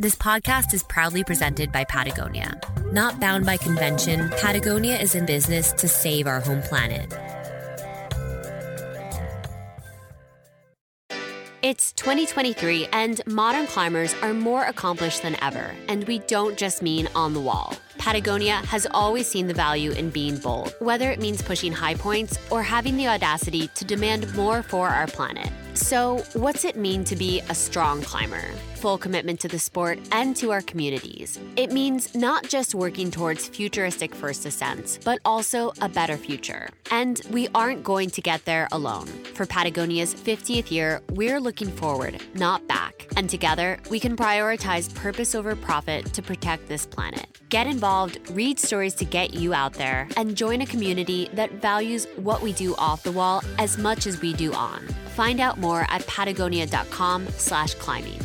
This podcast is proudly presented by Patagonia. Not bound by convention, Patagonia is in business to save our home planet. It's 2023 and modern climbers are more accomplished than ever. And we don't just mean on the wall. Patagonia has always seen the value in being bold, whether it means pushing high points or having the audacity to demand more for our planet. So, what's it mean to be a strong climber? Full commitment to the sport and to our communities. It means not just working towards futuristic first ascents, but also a better future. And we aren't going to get there alone. For Patagonia's 50th year, we're looking forward, not back. And together, we can prioritize purpose over profit to protect this planet. Get involved, read stories to get you out there, and join a community that values what we do off the wall as much as we do on. Find out more at patagonia.com/climbing.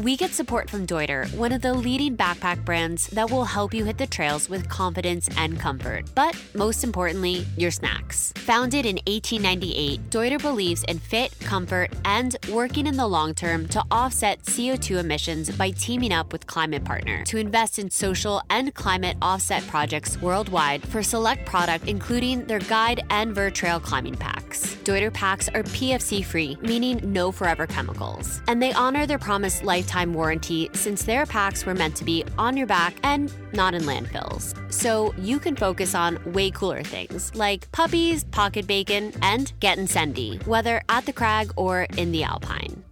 We get support from Deuter, one of the leading backpack brands that will help you hit the trails with confidence and comfort. But most importantly, your snacks. Founded in 1898, Deuter believes in fit, comfort, and working in the long term to offset CO2 emissions by teaming up with Climate Partner to invest in social and climate offset projects worldwide for select product, including their guide and Vertrail climbing packs. Deuter packs are PFC-free, meaning no forever chemicals. And they honor their promised lifetime warranty since their packs were meant to be on your back and not in landfills. So you can focus on way cooler things like puppies, pocket bacon, and getting sendy, whether at the crag or in the alpine.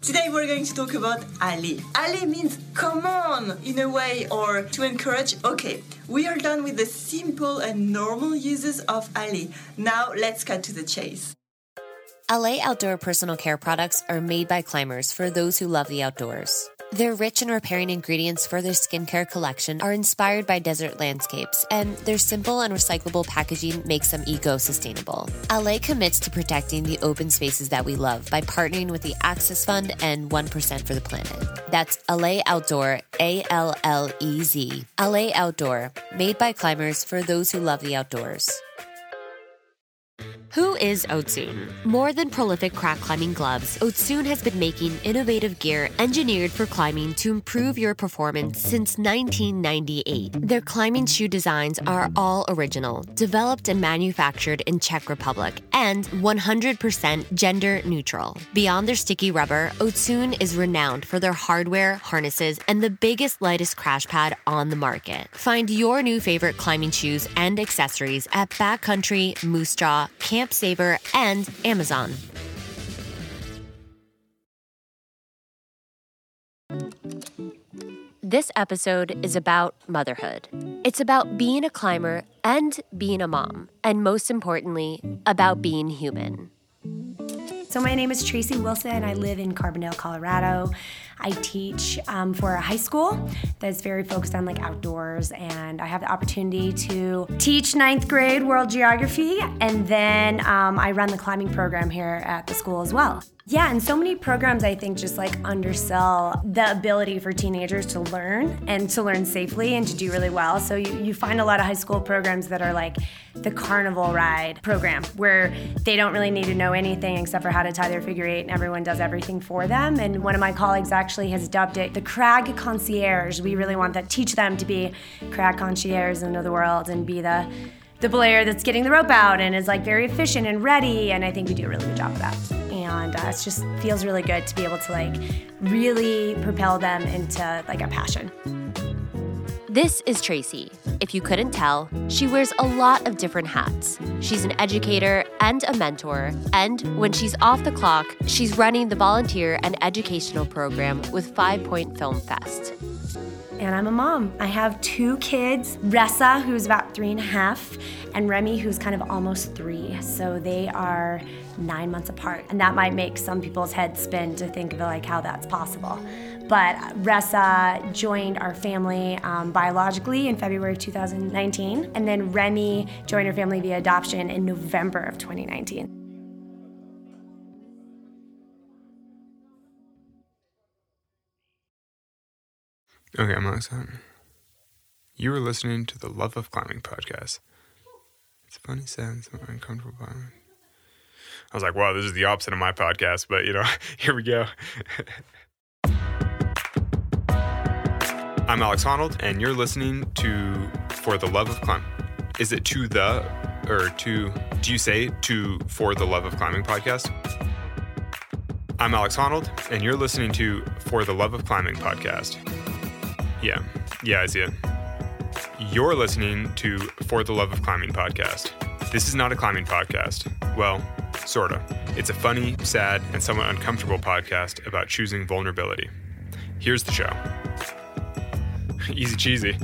Today we're going to talk about alley. Alley means come on, in a way, or to encourage. Okay, we are done with the simple and normal uses of alley. Now let's cut to the chase. LA Outdoor personal care products are made by climbers for those who love the outdoors. Their rich and repairing ingredients for their skincare collection are inspired by desert landscapes, and their simple and recyclable packaging makes them eco-sustainable. LA commits to protecting the open spaces that we love by partnering with the Access Fund and 1% for the Planet. That's LA Outdoor, A-L-L-E-Z. LA Outdoor, made by climbers for those who love the outdoors. Who is Otsun? More than prolific crack climbing gloves, Otsun has been making innovative gear engineered for climbing to improve your performance since 1998. Their climbing shoe designs are all original, developed and manufactured in Czech Republic, and 100% gender neutral. Beyond their sticky rubber, Otsun is renowned for their hardware, harnesses, and the biggest, lightest crash pad on the market. Find your new favorite climbing shoes and accessories at Backcountry, Moose Jaw, Camp Saver, and Amazon. This episode is about motherhood. It's about being a climber and being a mom, and most importantly, about being human. So my name is Tracy Wilson. I live in Carbondale, Colorado. I teach for a high school that's very focused on like outdoors, and I have the opportunity to teach ninth grade world geography, and then I run the climbing program here at the school as well. Yeah, and so many programs I think just like undersell the ability for teenagers to learn and to learn safely and to do really well. So you find a lot of high school programs that are like the carnival ride program where they don't really need to know anything except for how to tie their figure eight, and everyone does everything for them. And one of my colleagues actually has dubbed it the crag concierge. We really want to teach them to be crag concierges of the world and be the belayer that's getting the rope out and is like very efficient and ready, and I think we do a really good job of that. And it just feels really good to be able to like really propel them into like a passion. This is Tracy. If you couldn't tell, she wears a lot of different hats. She's an educator and a mentor, and when she's off the clock, she's running the volunteer and educational program with 5 Point Film Fest. And I'm a mom. I have two kids, Ressa, who's about 3.5, and Remy, who's kind of almost 3. So they are 9 months apart. And that might make some people's heads spin to think of like how that's possible. But Ressa joined our family biologically in February of 2019. And then Remy joined our family via adoption in November of 2019. Okay, I'm almost done. You were listening to the Love of Climbing podcast. It's funny sounds, uncomfortable. I was like, wow, this is the opposite of my podcast, but you know, here we go. I'm Alex Honnold, and you're listening to For the Love of Climbing. Is it to the, or to, do you say to For the Love of Climbing podcast? I'm Alex Honnold, and you're listening to For the Love of Climbing podcast. Yeah, I see it. You're listening to For the Love of Climbing podcast. This is not a climbing podcast. Well, sorta. It's a funny, sad, and somewhat uncomfortable podcast about choosing vulnerability. Here's the show. Easy cheesy.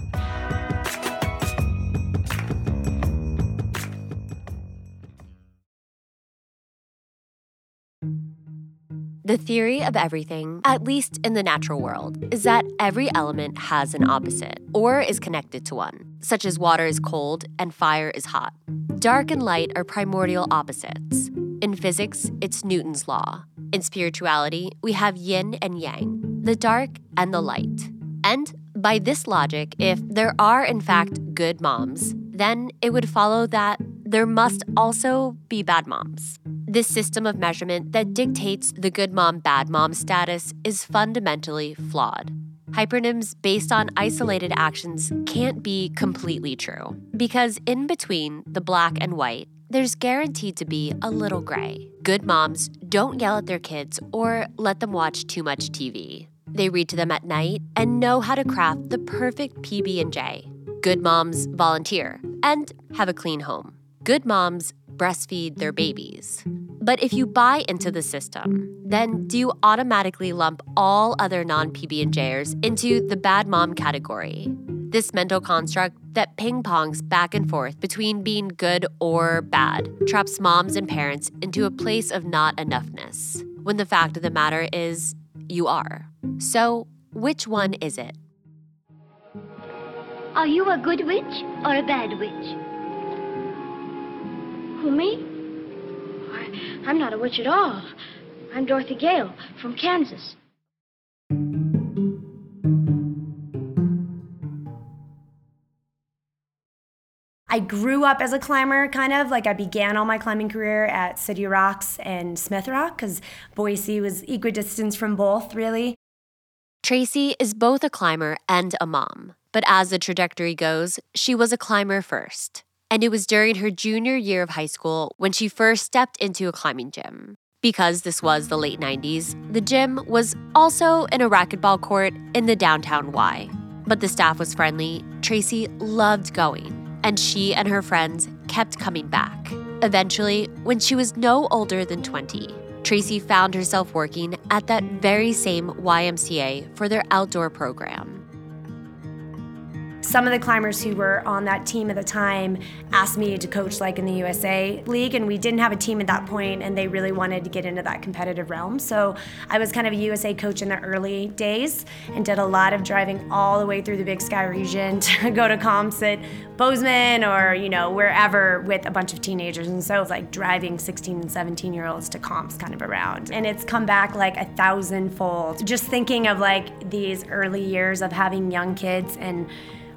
The theory of everything, at least in the natural world, is that every element has an opposite or is connected to one, such as water is cold and fire is hot. Dark and light are primordial opposites. In physics, it's Newton's law. In spirituality, we have yin and yang, the dark and the light. And by this logic, if there are in fact good moms, then it would follow that there must also be bad moms. This system of measurement that dictates the good mom, bad mom status is fundamentally flawed. Hypernyms based on isolated actions can't be completely true, because in between the black and white, there's guaranteed to be a little gray. Good moms don't yell at their kids or let them watch too much TV. They read to them at night and know how to craft the perfect PB&J. Good moms volunteer and have a clean home. Good moms breastfeed their babies. But if you buy into the system, then do you automatically lump all other non-PB&Jers into the bad mom category? This mental construct that ping-pongs back and forth between being good or bad traps moms and parents into a place of not enoughness, when the fact of the matter is you are. So, which one is it? Are you a good witch or a bad witch? Who, me? I'm not a witch at all. I'm Dorothy Gale from Kansas. I grew up as a climber, kind of. Like, I began all my climbing career at City Rocks and Smith Rock, because Boise was equidistant from both, really. Tracy is both a climber and a mom. But as the trajectory goes, she was a climber first. And it was during her junior year of high school when she first stepped into a climbing gym. Because this was the late 90s, the gym was also in a racquetball court in the downtown Y. But the staff was friendly. Tracy loved going. And she and her friends kept coming back. Eventually, when she was no older than 20, Tracy found herself working at that very same YMCA for their outdoor program. Some of the climbers who were on that team at the time asked me to coach, like, in the USA League, and we didn't have a team at that point, and they really wanted to get into that competitive realm. So I was kind of a USA coach in the early days and did a lot of driving all the way through the Big Sky region to go to comps at Bozeman or, you know, wherever with a bunch of teenagers. And so it was like driving 16 and 17-year-olds to comps kind of around. And it's come back like 1,000-fold. Just thinking of like these early years of having young kids and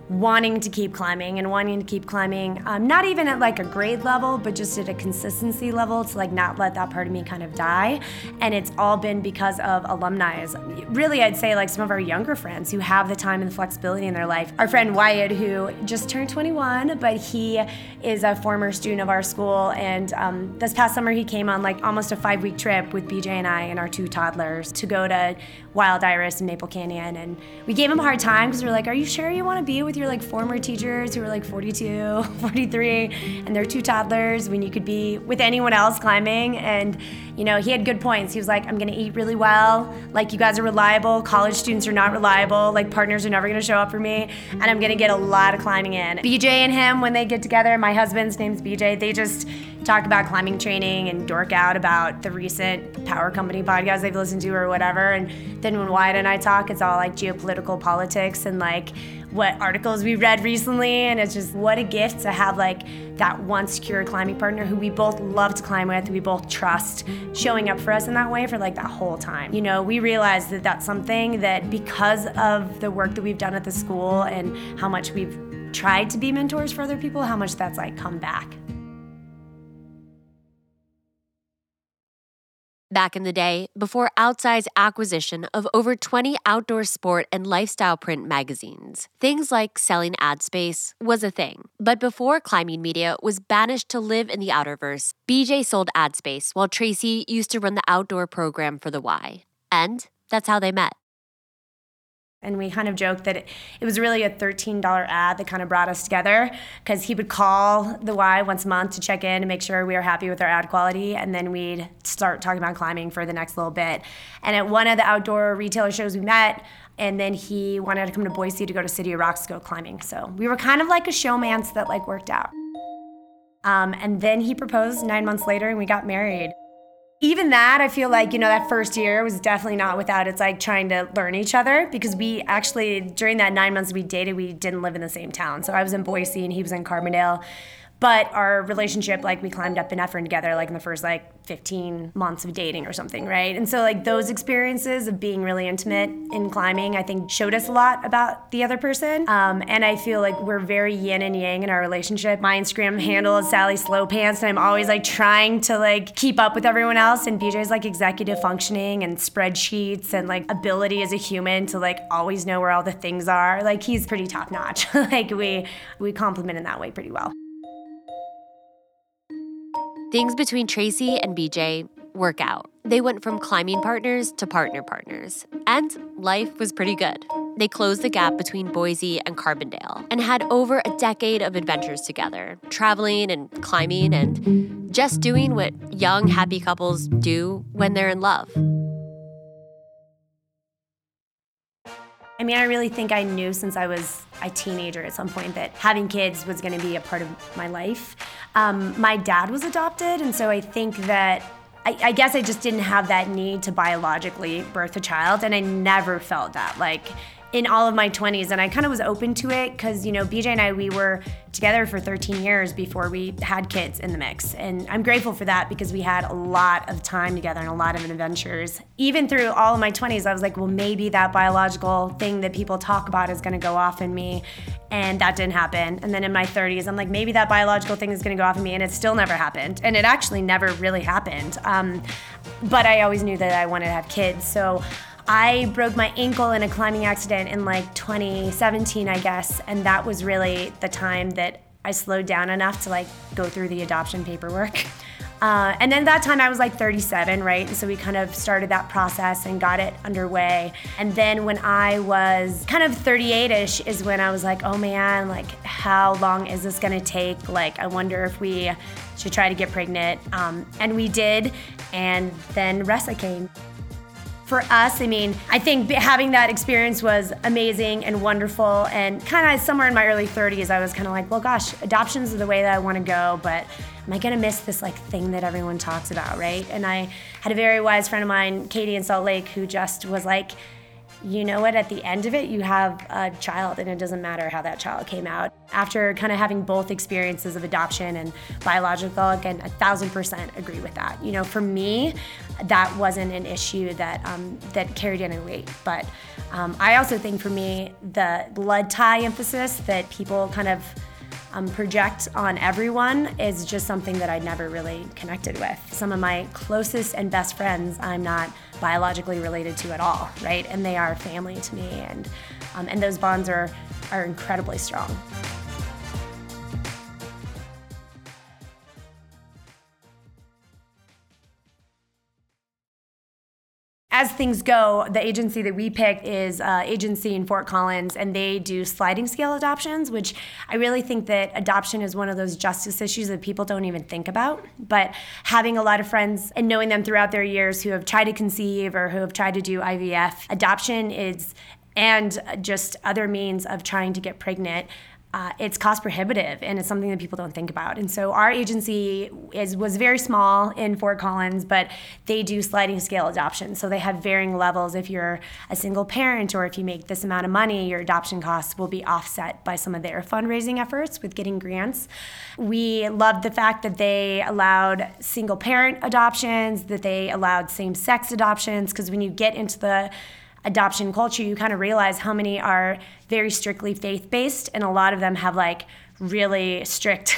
wanting to keep climbing and not even at like a grade level, but just at a consistency level to like not let that part of me kind of die. And it's all been because of alumni. Really, I'd say like some of our younger friends who have the time and the flexibility in their life. Our friend Wyatt, who just turned 21, but he is a former student of our school. And this past summer, he came on like almost a 5-week trip with BJ and I and our 2 toddlers to go to Wild Iris and Maple Canyon. And we gave him a hard time because we were like, are you sure you want to be with your like former teachers who were like 42, 43, and they're 2 toddlers when you could be with anyone else climbing? And you know, he had good points. He was like, I'm gonna eat really well, like you guys are reliable, college students are not reliable, like partners are never gonna show up for me, and I'm gonna get a lot of climbing in. BJ and him, when they get together, my husband's name's BJ, they just talk about climbing training and dork out about the recent Power Company podcast they've listened to or whatever. And then when Wyatt and I talk, it's all like geopolitical politics and like what articles we read recently. And it's just what a gift to have like that one secure climbing partner who we both love to climb with, who we both trust, showing up for us in that way for like that whole time. You know, we realized that that's something that because of the work that we've done at the school and how much we've tried to be mentors for other people, how much that's like come back. back in the day before Outside's acquisition of over 20 outdoor sport and lifestyle print magazines. Things like selling ad space was a thing. But before Climbing Media was banished to live in the Outerverse, BJ sold ad space while Tracy used to run the outdoor program for the Y. And that's how they met. And we kind of joked that it was really a $13 ad that kind of brought us together, because he would call the Y once a month to check in and make sure we were happy with our ad quality, and then we'd start talking about climbing for the next little bit. And at one of the outdoor retailer shows we met, and then he wanted to come to Boise to go to City of Rocks to go climbing. So we were kind of like a showmance that like worked out. And then he proposed 9 months later and we got married. Even that, I feel like, you know, that first year was definitely not without its like trying to learn each other, because we actually, during that 9 months we dated, we didn't live in the same town. So I was in Boise and he was in Carbondale. But our relationship, like we climbed up in Ephraim together like in the first like 15 months of dating or something, right? And so like those experiences of being really intimate in climbing, I think showed us a lot about the other person. And I feel like we're very yin and yang in our relationship. My Instagram handle is Sally Slowpants, and I'm always like trying to like keep up with everyone else. And BJ's like executive functioning and spreadsheets and like ability as a human to like always know where all the things are. Like he's pretty top notch. Like we complement in that way pretty well. Things between Tracy and BJ work out. They went from climbing partners to partners, and life was pretty good. They closed the gap between Boise and Carbondale and had over a decade of adventures together, traveling and climbing and just doing what young, happy couples do when they're in love. I mean, I really think I knew since I was a teenager at some point that having kids was going to be a part of my life. My dad was adopted, and so I think that I guess I just didn't have that need to biologically birth a child, and I never felt that, like, in all of my 20s. And I kind of was open to it because, you know, BJ and I, we were together for 13 years before we had kids in the mix. And I'm grateful for that because we had a lot of time together and a lot of adventures. Even through all of my 20s, I was like, well, maybe that biological thing that people talk about is going to go off in me. And that didn't happen. And then in my 30s, I'm like, maybe that biological thing is going to go off in me. And it still never happened. And it actually never really happened. But I always knew that I wanted to have kids. So I broke my ankle in a climbing accident in like 2017, I guess, and that was really the time that I slowed down enough to like go through the adoption paperwork. And then that time I was like 37, right? And so we kind of started that process and got it underway. And then when I was kind of 38-ish is when I was like, oh man, like how long is this gonna take? Like, I wonder if we should try to get pregnant. And we did, and then Ressa came. For us, I mean, I think having that experience was amazing and wonderful, and kind of somewhere in my early 30s, I was kind of like, well, gosh, adoptions are the way that I want to go, but am I gonna miss this like thing that everyone talks about, right? And I had a very wise friend of mine, Katie in Salt Lake, who just was like, you know what, at the end of it, you have a child and it doesn't matter how that child came out. After kind of having both experiences of adoption and biological, again, 1,000% agree with that. You know, for me, that wasn't an issue that that carried any weight. But I also think for me, the blood tie emphasis that people kind of project on everyone is just something that I never really connected with. Some of my closest and best friends I'm not biologically related to at all, right? And they are family to me, and those bonds are incredibly strong. As things go, the agency that we picked is an agency in Fort Collins, and they do sliding scale adoptions, which I really think that adoption is one of those justice issues that people don't even think about. But having a lot of friends and knowing them throughout their years who have tried to conceive or who have tried to do IVF, adoption is, and just other means of trying to get pregnant, it's cost prohibitive, and it's something that people don't think about. And so our agency was very small in Fort Collins, but they do sliding scale adoption. So they have varying levels. If you're a single parent or if you make this amount of money, your adoption costs will be offset by some of their fundraising efforts with getting grants. We loved the fact that they allowed single parent adoptions, that they allowed same-sex adoptions, because when you get into the adoption culture, you kind of realize how many are very strictly faith-based, and a lot of them have like really strict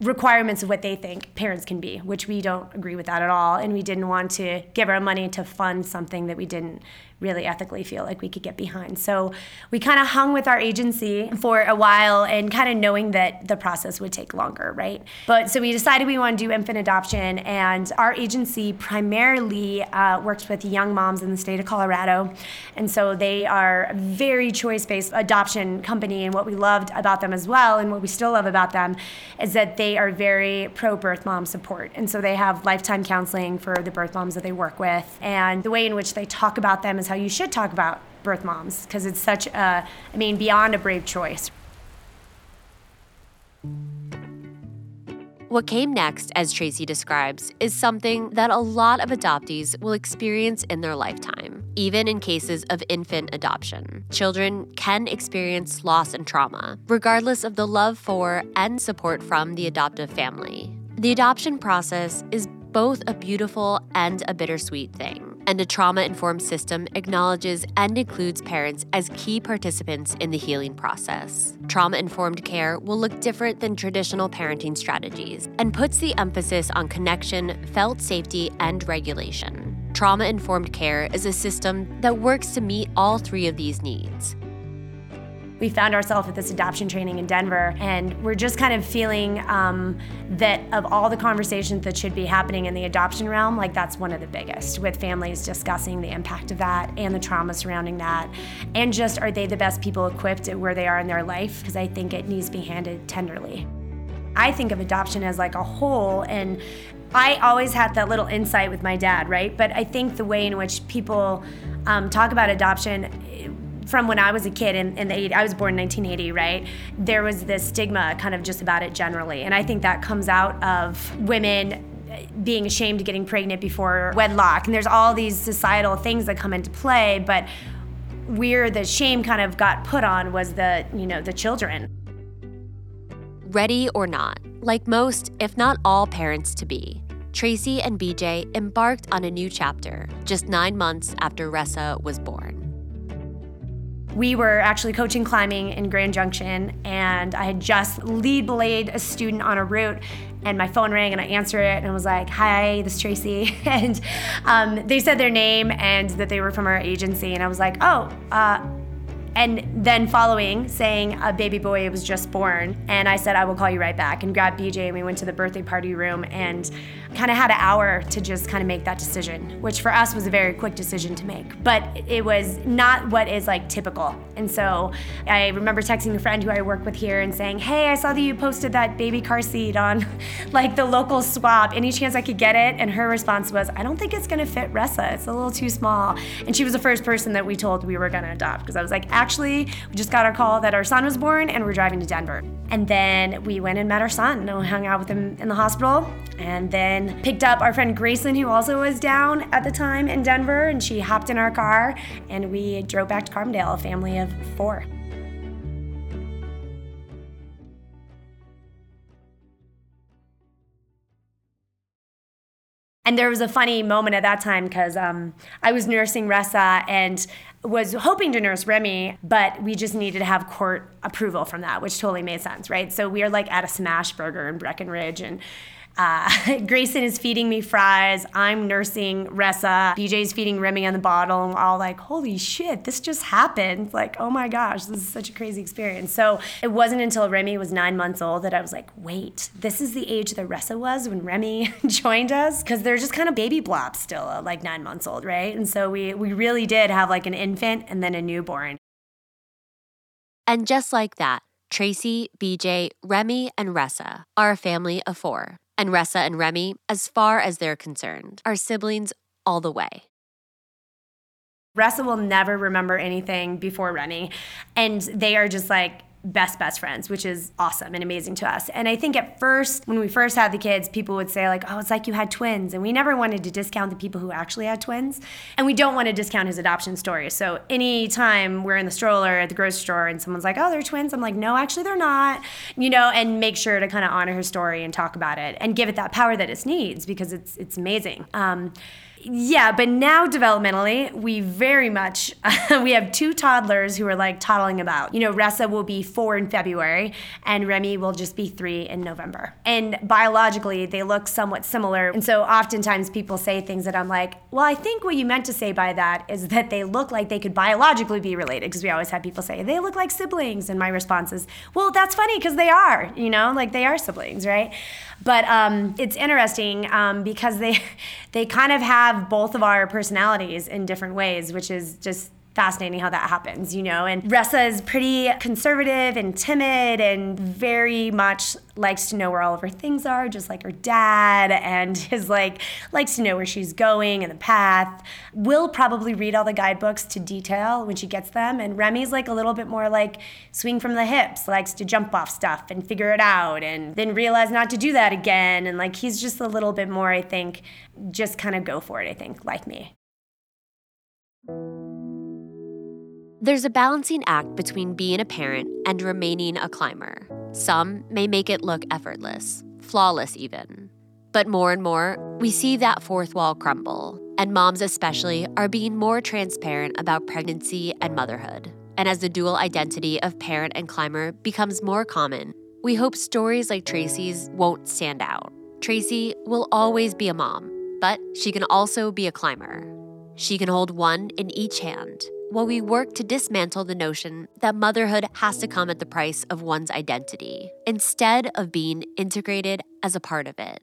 requirements of what they think parents can be, which we don't agree with that at all. And we didn't want to give our money to fund something that we didn't really ethically feel like we could get behind. So we kind of hung with our agency for a while and kind of knowing that the process would take longer, right? But so we decided we want to do infant adoption, and our agency primarily works with young moms in the state of Colorado. And so they are a very choice-based adoption company, and what we loved about them as well, and what we still love about them, is that they are very pro-birth mom support. And so they have lifetime counseling for the birth moms that they work with. And the way in which they talk about them is how you should talk about birth moms, because it's such a, I mean, beyond a brave choice. What came next, as Tracy describes, is something that a lot of adoptees will experience in their lifetime, even in cases of infant adoption. Children can experience loss and trauma, regardless of the love for and support from the adoptive family. The adoption process is both a beautiful and a bittersweet thing, and a trauma-informed system acknowledges and includes parents as key participants in the healing process. Trauma-informed care will look different than traditional parenting strategies and puts the emphasis on connection, felt safety, and regulation. Trauma-informed care is a system that works to meet all three of these needs. We found ourselves at this adoption training in Denver, and we're just kind of feeling that of all the conversations that should be happening in the adoption realm, like that's one of the biggest, with families discussing the impact of that and the trauma surrounding that, and just are they the best people equipped at where they are in their life, because I think it needs to be handed tenderly. I think of adoption as like a whole, and I always had that little insight with my dad, right? But I think the way in which people talk about adoption, from when I was a kid in the 80s, I was born in 1980, right? There was this stigma kind of just about it generally. And I think that comes out of women being ashamed of getting pregnant before wedlock. And there's all these societal things that come into play, but where the shame kind of got put on was the, you know, the children. Ready or not, like most, if not all parents-to-be, Tracy and BJ embarked on a new chapter just 9 months after Ressa was born. We were actually coaching climbing in Grand Junction, and I had just lead belayed a student on a route, and my phone rang, and I answered it, and I was like, hi, this is Tracy. And they said their name and that they were from our agency, and I was like, oh. And then following, saying a baby boy was just born, and I said, I will call you right back, and grabbed BJ, and we went to the birthday party room and kind of had an hour to just kind of make that decision, which for us was a very quick decision to make, but it was not what is like typical. And so I remember texting a friend who I work with here and saying, hey, I saw that you posted that baby car seat on like the local swap, any chance I could get it? And her response was, I don't think it's gonna fit Ressa, it's a little too small. And she was the first person that we told we were gonna adopt, because I was like, actually, we just got our call that our son was born and we're driving to Denver. And then we went and met our son and we hung out with him in the hospital, and then picked up our friend Grayson, who also was down at the time in Denver, and she hopped in our car and we drove back to Carbondale, a family of 4. And there was a funny moment at that time, because I was nursing Ressa and was hoping to nurse Remy, but we just needed to have court approval from that, which totally made sense, right? So we are like at a Smash Burger in Breckenridge, and Grayson is feeding me fries, I'm nursing Ressa, BJ's feeding Remy on the bottle, and all like, holy shit, this just happened. Like, oh my gosh, this is such a crazy experience. So it wasn't until Remy was 9 months old that I was like, wait, this is the age that Ressa was when Remy joined us? Because they're just kind of baby blobs still at like 9 months old, right? And so we really did have like an infant and then a newborn. And just like that, Tracy, BJ, Remy, and Ressa are a family of 4. And Ressa and Remy, as far as they're concerned, are siblings all the way. Ressa will never remember anything before Remy, and they are just like best friends, which is awesome and amazing to us. And I think at first, when we first had the kids, people would say like, oh, it's like you had twins. And we never wanted to discount the people who actually had twins. And we don't want to discount his adoption story. So any time we're in the stroller at the grocery store and someone's like, oh, they're twins, I'm like, no, actually they're not, you know, and make sure to kind of honor her story and talk about it and give it that power that it needs, because it's amazing. Yeah, but now developmentally, we very much, we have two toddlers who are like toddling about. You know, Ressa will be 4 in February and Remy will just be 3 in November. And biologically, they look somewhat similar. And so oftentimes people say things that I'm like, well, I think what you meant to say by that is that they look like they could biologically be related, because we always have people say, they look like siblings. And my response is, well, that's funny because they are, you know, like they are siblings, right? But it's interesting because they kind of have both of our personalities in different ways, which is just fascinating how that happens, you know. And Ressa is pretty conservative and timid and very much likes to know where all of her things are, just like her dad, and is like, likes to know where she's going and the path. Will probably read all the guidebooks to detail when she gets them. And Remy's like a little bit more like swing from the hips, likes to jump off stuff and figure it out and then realize not to do that again. And like, he's just a little bit more, I think, just kind of go for it, I think, like me. There's a balancing act between being a parent and remaining a climber. Some may make it look effortless, flawless even. But more and more, we see that fourth wall crumble, and moms especially are being more transparent about pregnancy and motherhood. And as the dual identity of parent and climber becomes more common, we hope stories like Tracy's won't stand out. Tracy will always be a mom, but she can also be a climber. She can hold one in each hand, while we work to dismantle the notion that motherhood has to come at the price of one's identity, instead of being integrated as a part of it.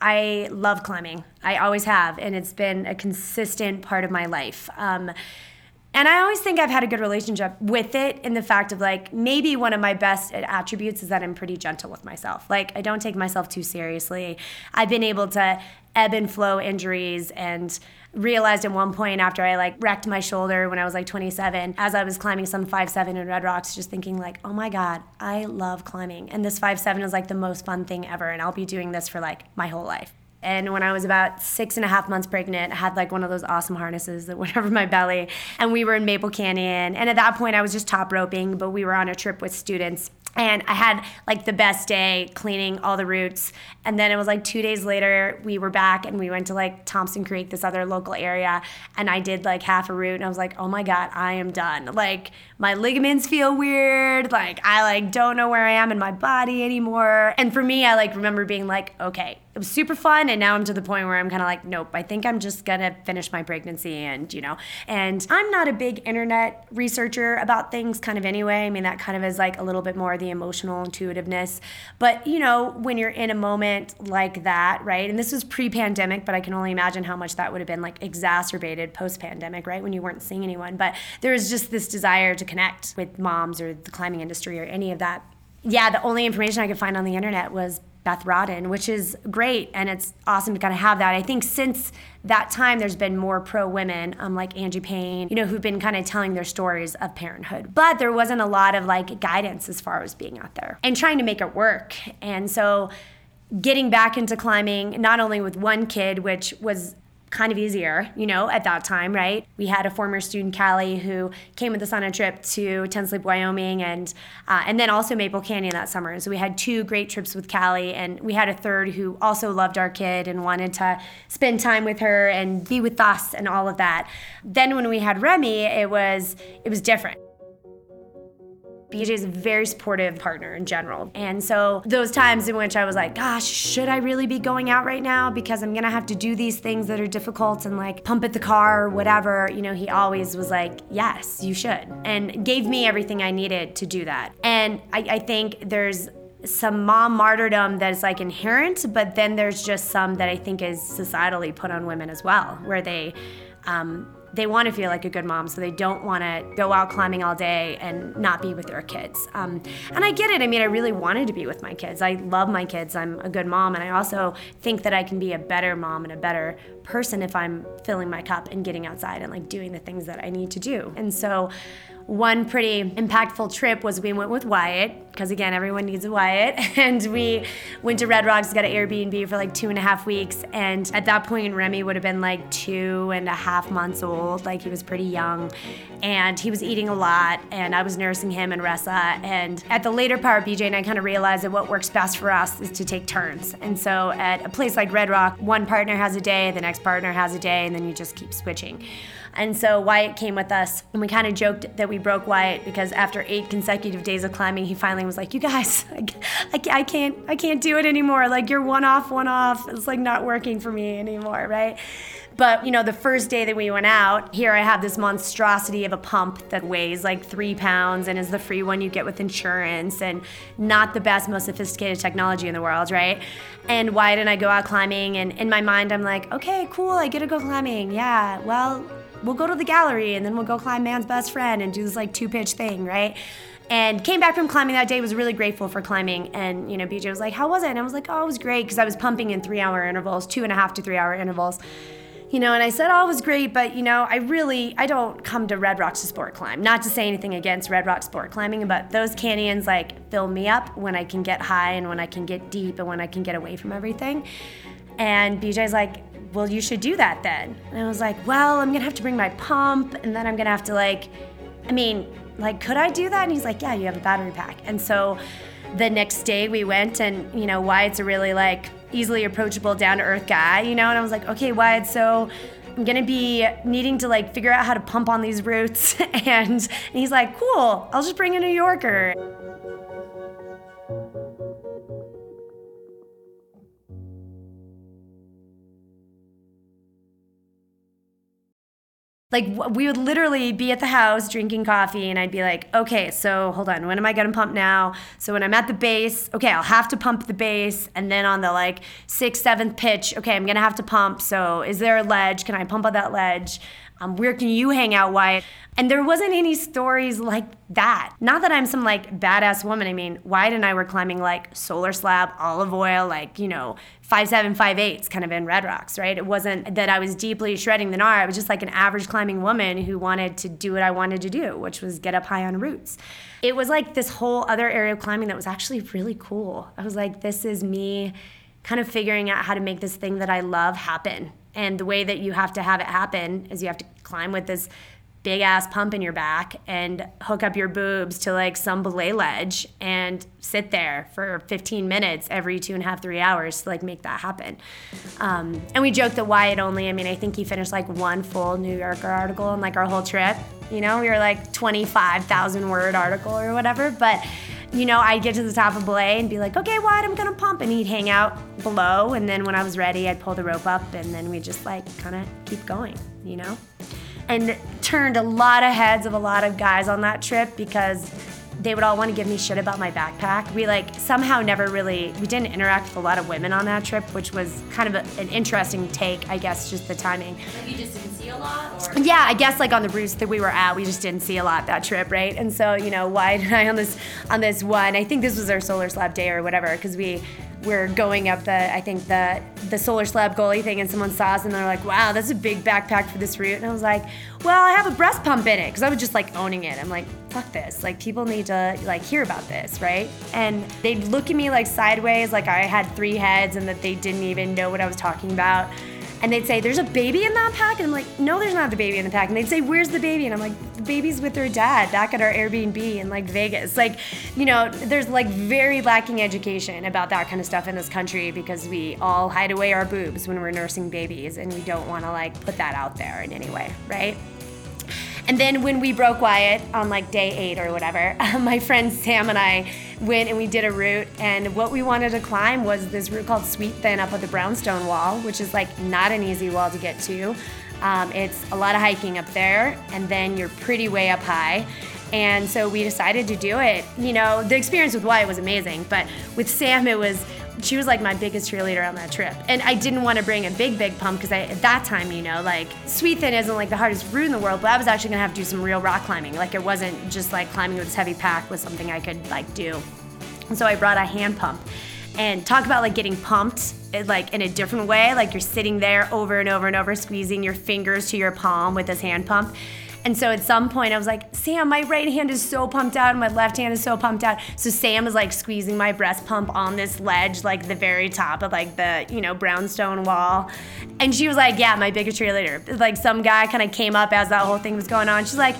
I love climbing. I always have, and it's been a consistent part of my life. And I always think I've had a good relationship with it, in the fact of like, maybe one of my best attributes is that I'm pretty gentle with myself. Like, I don't take myself too seriously. I've been able to ebb and flow injuries, and realized at one point after I like wrecked my shoulder when I was like 27, as I was climbing some 5.7 in Red Rocks, just thinking like, oh my God, I love climbing. And this 5.7 is like the most fun thing ever, and I'll be doing this for like my whole life. And when I was about 6.5 months pregnant, I had like one of those awesome harnesses that went over my belly. And we were in Maple Canyon. And at that point, I was just top roping, but we were on a trip with students. And I had like the best day cleaning all the routes. And then it was like 2 days later, we were back and we went to like Thompson Creek, this other local area. And I did like half a route and I was like, oh my God, I am done. Like my ligaments feel weird. Like I like don't know where I am in my body anymore. And for me, I like remember being like, okay, it was super fun. And now I'm to the point where I'm kind of like, nope, I think I'm just gonna finish my pregnancy. And, you know, and I'm not a big internet researcher about things kind of anyway. I mean, that kind of is like a little bit more the emotional intuitiveness. But, you know, when you're in a moment like that, right? And this was pre-pandemic, but I can only imagine how much that would have been like exacerbated post-pandemic, right? When you weren't seeing anyone. But there was just this desire to connect with moms or the climbing industry or any of that. Yeah, the only information I could find on the internet was Beth Rodden, which is great, and it's awesome to kind of have that. I think since that time, there's been more pro-women, like Angie Payne, you know, who've been kind of telling their stories of parenthood. But there wasn't a lot of like guidance as far as being out there and trying to make it work. And so getting back into climbing, not only with one kid, which was kind of easier, you know, at that time, right? We had a former student, Callie, who came with us on a trip to Tensleep, Wyoming, and then also Maple Canyon that summer. So we had 2 great trips with Callie, and we had a third who also loved our kid and wanted to spend time with her and be with us and all of that. Then when we had Remy, it was different. BJ is a very supportive partner in general. And so those times in which I was like, gosh, should I really be going out right now? Because I'm gonna have to do these things that are difficult and like pump at the car or whatever. You know, he always was like, yes, you should. And gave me everything I needed to do that. And I think there's some mom martyrdom that is like inherent, but then there's just some that I think is societally put on women as well, where they want to feel like a good mom, so they don't want to go out climbing all day and not be with their kids. And I get it. I mean, I really wanted to be with my kids. I love my kids. I'm a good mom, and I also think that I can be a better mom and a better person if I'm filling my cup and getting outside and like doing the things that I need to do. And so one pretty impactful trip was we went with Wyatt, because again, everyone needs a Wyatt, and we went to Red Rocks, got an Airbnb for like 2.5 weeks, and at that point Remy would have been like 2.5 months old, like he was pretty young, and he was eating a lot, and I was nursing him and Ressa, and at the later part, BJ and I kind of realized that what works best for us is to take turns, and so at a place like Red Rock, one partner has a day, the next partner has a day, and then you just keep switching. And so Wyatt came with us, and we kind of joked that we broke Wyatt because after 8 consecutive days of climbing, he finally was like, "You guys, I can't do it anymore. Like you're one off. It's like not working for me anymore, right?" But you know, the first day that we went out, here I have this monstrosity of a pump that weighs like 3 pounds and is the free one you get with insurance and not the best, most sophisticated technology in the world, right? And Wyatt and I go out climbing, and in my mind I'm like, okay, cool, I get to go climbing. Yeah, well, we'll go to the gallery and then we'll go climb Man's Best Friend and do this like 2-pitch thing, right? And came back from climbing that day, was really grateful for climbing. And, you know, BJ was like, "How was it?" And I was like, "Oh, it was great," because I was pumping in 3-hour intervals, 2.5 to 3-hour intervals. You know, and I said, "Oh, it was great, but, you know, I don't come to Red Rocks to sport climb." Not to say anything against Red Rock sport climbing, but those canyons, like, fill me up when I can get high and when I can get deep and when I can get away from everything. And BJ's like, "Well, you should do that then." And I was like, "Well, I'm gonna have to bring my pump, and then I'm gonna have to could I do that?" And he's like, "Yeah, you have a battery pack." And so the next day we went, and you know, Wyatt's a really like easily approachable, down-to-earth guy, you know, and I was like, "Okay, Wyatt, so I'm gonna be needing to like figure out how to pump on these routes," and he's like, "Cool, I'll just bring a New Yorker." Like, we would literally be at the house drinking coffee, and I'd be like, "Okay, so hold on, when am I gonna pump now? So when I'm at the base, okay, I'll have to pump the base, and then on the like 6th, 7th pitch, okay, I'm gonna have to pump, so is there a ledge? Can I pump on that ledge? Where can you hang out, Wyatt?" And there wasn't any stories like that. Not that I'm some like badass woman. I mean, Wyatt and I were climbing like solar slab, olive oil, like, you know, 5.7, 5.8s kind of in Red Rocks, right? It wasn't that I was deeply shredding the gnar. I was just like an average climbing woman who wanted to do what I wanted to do, which was get up high on routes. It was like this whole other area of climbing that was actually really cool. I was like, this is me kind of figuring out how to make this thing that I love happen. And the way that you have to have it happen is you have to climb with this big ass pump in your back and hook up your boobs to like some belay ledge and sit there for 15 minutes every 2.5, 3 hours to like make that happen. And we joked that Wyatt only, I think he finished like one full New Yorker article in like our whole trip. You know, we were like 25,000 word article or whatever, but you know, I'd get to the top of belay and be like, "Okay, Wyatt, I'm gonna pump," and he'd hang out below, and then when I was ready, I'd pull the rope up, and then we just like kind of keep going, you know? And turned a lot of heads of a lot of guys on that trip because they would all want to give me shit about my backpack. We like somehow never really, we didn't interact with a lot of women on that trip, which was kind of an interesting take, I guess, just the timing. Like you just didn't see a lot? Or? Yeah, I guess like on the routes that we were at, we just didn't see a lot that trip, right? And so, you know, Wyatt and I on this one, I think this was our solar slab day or whatever, because we're going up the solar slab goalie thing, and someone saw us and they're like, "Wow, that's a big backpack for this route." And I was like, "Well, I have a breast pump in it," because I was just like owning it. I'm like, fuck this, like people need to like hear about this, right? And they'd look at me like sideways, like I had 3 heads and that they didn't even know what I was talking about. And they'd say, "There's a baby in that pack?" And I'm like, "No, there's not a baby in the pack." And they'd say, "Where's the baby?" And I'm like, "The baby's with her dad back at our Airbnb in like Vegas." Like, you know, there's like very lacking education about that kind of stuff in this country because we all hide away our boobs when we're nursing babies and we don't want to like put that out there in any way, right? And then when we broke Wyatt on like day 8 or whatever, my friend Sam and I went and we did a route, and what we wanted to climb was this route called Sweet Thin up at the Brownstone Wall, which is like not an easy wall to get to. It's a lot of hiking up there, and then you're pretty way up high. And so we decided to do it. You know, the experience with Wyatt was amazing, but with Sam she was like my biggest cheerleader on that trip. And I didn't want to bring a big pump because at that time, you know, like Sweet Thin isn't like the hardest route in the world, but I was actually gonna have to do some real rock climbing. Like it wasn't just like climbing with this heavy pack was something I could like do. And so I brought a hand pump, and talk about like getting pumped like in a different way, like you're sitting there over and over and over squeezing your fingers to your palm with this hand pump. And so at some point I was like, Sam, my right hand is so pumped out and my left hand is so pumped out. So Sam is like squeezing my breast pump on this ledge, like the very top of like the, you know, Brownstone Wall. And she was like, yeah, my biggest cheerleader. Like some guy kind of came up as that whole thing was going on. She's like,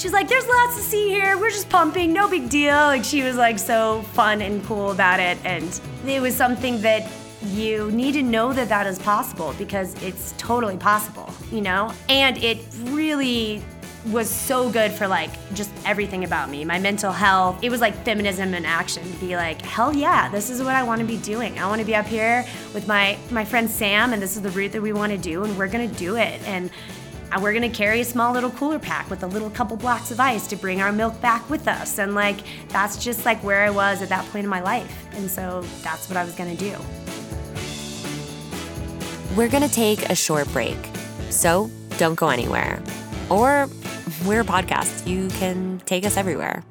there's lots to see here. We're just pumping, no big deal. Like she was like so fun and cool about it. And it was something that you need to know that that is possible, because it's totally possible, you know? And it really was so good for like just everything about me, my mental health. It was like feminism in action, to be like, hell yeah, this is what I want to be doing. I want to be up here with my friend Sam, and this is the route that we want to do, and we're going to do it. And we're going to carry a small little cooler pack with a little couple blocks of ice to bring our milk back with us. And like, that's just like where I was at that point in my life. And so that's what I was going to do. We're going to take a short break, so don't go anywhere. Or we're a podcast. You can take us everywhere.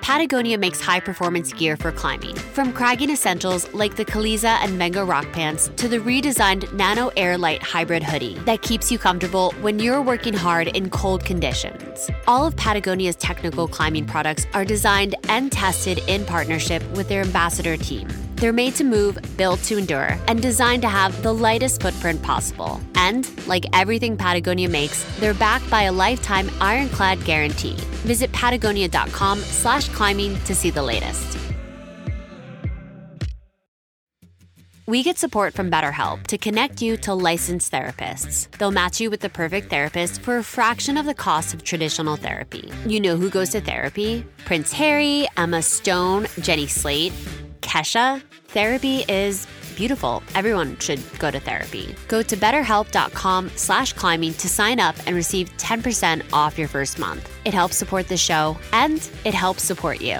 Patagonia makes high-performance gear for climbing. From cragging essentials like the Kaliza and Venga rock pants to the redesigned Nano Air Light hybrid hoodie that keeps you comfortable when you're working hard in cold conditions. All of Patagonia's technical climbing products are designed and tested in partnership with their ambassador team. They're made to move, built to endure, and designed to have the lightest footprint possible. And, like everything Patagonia makes, they're backed by a lifetime ironclad guarantee. Visit patagonia.com/climbing to see the latest. We get support from BetterHelp to connect you to licensed therapists. They'll match you with the perfect therapist for a fraction of the cost of traditional therapy. You know who goes to therapy? Prince Harry, Emma Stone, Jenny Slate, Kesha. Therapy is beautiful. Everyone should go to therapy. Go to betterhelp.com/climbing to sign up and receive 10% off your first month. It helps support the show, and it helps support you.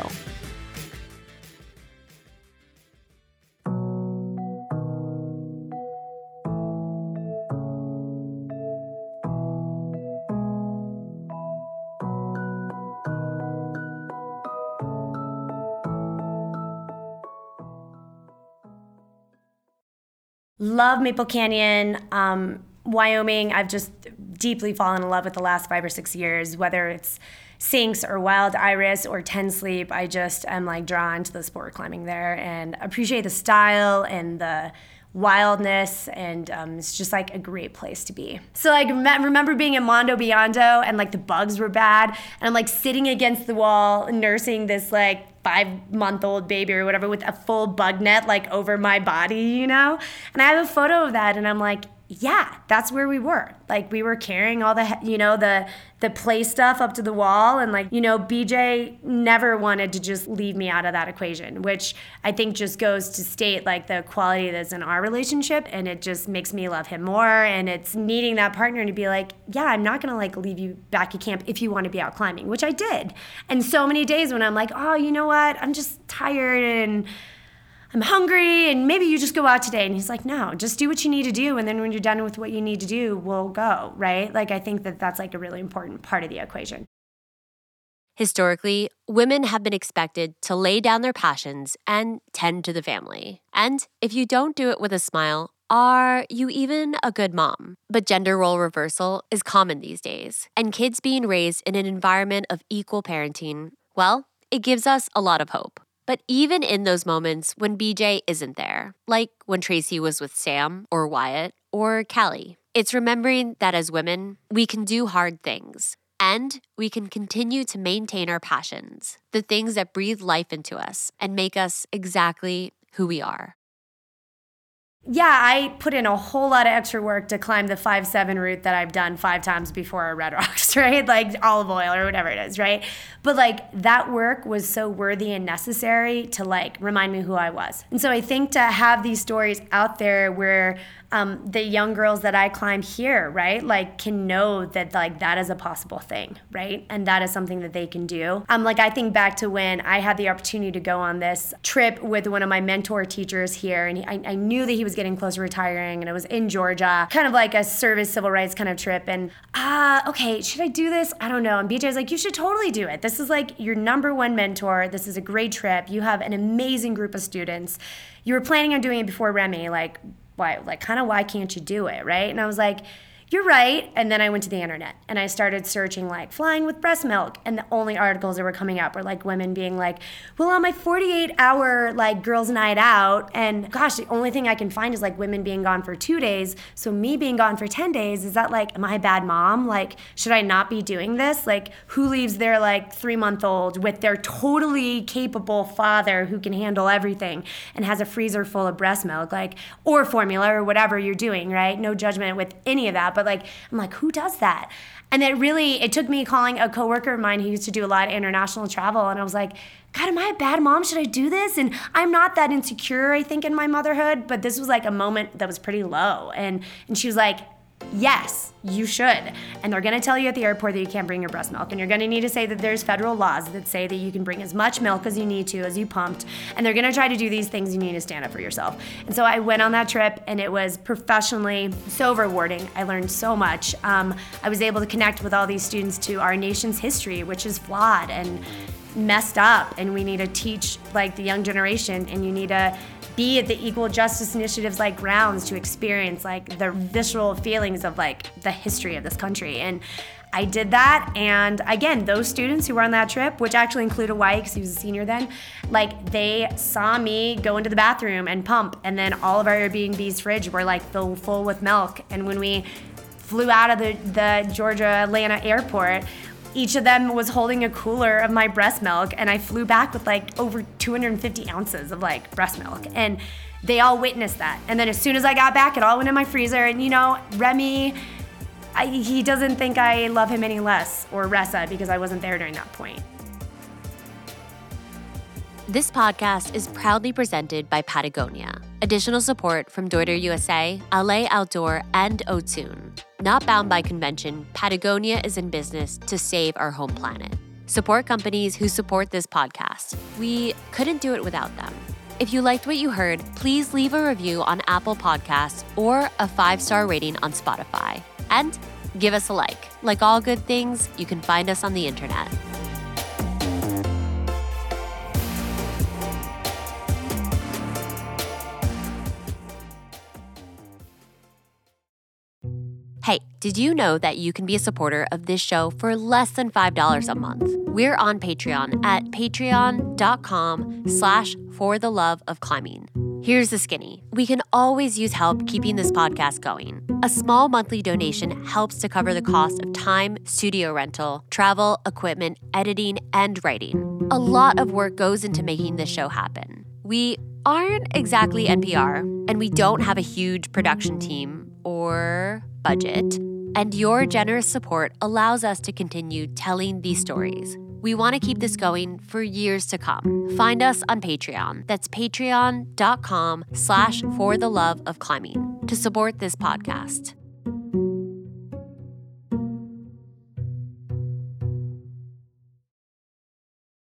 Love Maple Canyon, Wyoming. I've just deeply fallen in love with the last 5 or 6 years, whether it's Sinks or Wild Iris or Tensleep. I just am like drawn to the sport of climbing there and appreciate the style and the wildness, and it's just like a great place to be. So like remember being in Mondo Biondo, and like the bugs were bad, and I'm like sitting against the wall nursing this like 5-month-old baby or whatever with a full bug net like over my body, you know? And I have a photo of that, and I'm like, yeah, that's where we were. Like we were carrying all the, you know, the play stuff up to the wall, and like, you know, BJ never wanted to just leave me out of that equation, which I think just goes to state like the quality that's in our relationship, and it just makes me love him more. And it's needing that partner to be like, yeah, I'm not gonna like leave you back at camp if you want to be out climbing, which I did. And so many days when I'm like, oh, you know what, I'm just tired and I'm hungry, and maybe you just go out today. And he's like, no, just do what you need to do, and then when you're done with what you need to do, we'll go, right? Like, I think that that's like a really important part of the equation. Historically, women have been expected to lay down their passions and tend to the family. And if you don't do it with a smile, are you even a good mom? But gender role reversal is common these days, and kids being raised in an environment of equal parenting, well, it gives us a lot of hope. But even in those moments when BJ isn't there, like when Tracy was with Sam or Wyatt or Callie, it's remembering that as women, we can do hard things, and we can continue to maintain our passions, the things that breathe life into us and make us exactly who we are. Yeah, I put in a whole lot of extra work to climb the 5-7 route that I've done 5 times before at Red Rocks, right? Like olive oil or whatever it is, right? But like that work was so worthy and necessary to like remind me who I was. And so I think to have these stories out there where the young girls that I climb here, right, like can know that like that is a possible thing, right? And that is something that they can do. Like I think back to when I had the opportunity to go on this trip with one of my mentor teachers here, and I knew that he was getting close to retiring, and it was in Georgia, kind of like a service civil rights kind of trip. And okay, should I do this? I don't know. And BJ's like, you should totally do it. This is like your number one mentor. This is a great trip. You have an amazing group of students. You were planning on doing it before Remy, like, why, like, kind of why can't you do it, right? And I was like, you're right. And then I went to the internet and I started searching like flying with breast milk, and the only articles that were coming up were like women being like, well, on my 48-hour like girls night out, and gosh, the only thing I can find is like women being gone for 2 days, so me being gone for 10 days, is that like, am I a bad mom? Like, should I not be doing this? Like, who leaves their like 3-month-old with their totally capable father who can handle everything and has a freezer full of breast milk, like, or formula or whatever you're doing, right? No judgment with any of that. But like, I'm like, who does that? And it really, it took me calling a coworker of mine who used to do a lot of international travel, and I was like, God, am I a bad mom? Should I do this? And I'm not that insecure, I think, in my motherhood, but this was like a moment that was pretty low. And she was like, yes, you should. And they're going to tell you at the airport that you can't bring your breast milk. And you're going to need to say that there's federal laws that say that you can bring as much milk as you need to, as you pumped. And they're going to try to do these things. You need to stand up for yourself. And so I went on that trip, and it was professionally so rewarding. I learned so much. I was able to connect with all these students to our nation's history, which is flawed and messed up. And we need to teach like the young generation, and you need to be at the Equal Justice Initiative's like grounds to experience like the visceral feelings of like the history of this country. And I did that, and again, those students who were on that trip, which actually included Y, because he was a senior then, like they saw me go into the bathroom and pump, and then all of our Airbnb's fridge were like full with milk. And when we flew out of the Georgia Atlanta airport, each of them was holding a cooler of my breast milk, and I flew back with like over 250 ounces of like breast milk, and they all witnessed that. And then as soon as I got back, it all went in my freezer. And you know, Remy, he doesn't think I love him any less, or Ressa, because I wasn't there during that point. This podcast is proudly presented by Patagonia. Additional support from Deuter USA, LA Outdoor, and Otsun. Not bound by convention, Patagonia is in business to save our home planet. Support companies who support this podcast. We couldn't do it without them. If you liked what you heard, please leave a review on Apple Podcasts or a 5-star rating on Spotify. And give us a like. Like all good things, you can find us on the internet. Hey, did you know that you can be a supporter of this show for less than $5 a month? We're on Patreon at patreon.com/fortheloveofclimbing. Here's the skinny. We can always use help keeping this podcast going. A small monthly donation helps to cover the cost of time, studio rental, travel, equipment, editing, and writing. A lot of work goes into making this show happen. We aren't exactly NPR, and we don't have a huge production team or budget, and your generous support allows us to continue telling these stories. We want to keep this going for years to come. Find us on Patreon. That's patreon.com/fortheloveofclimbing to support this podcast.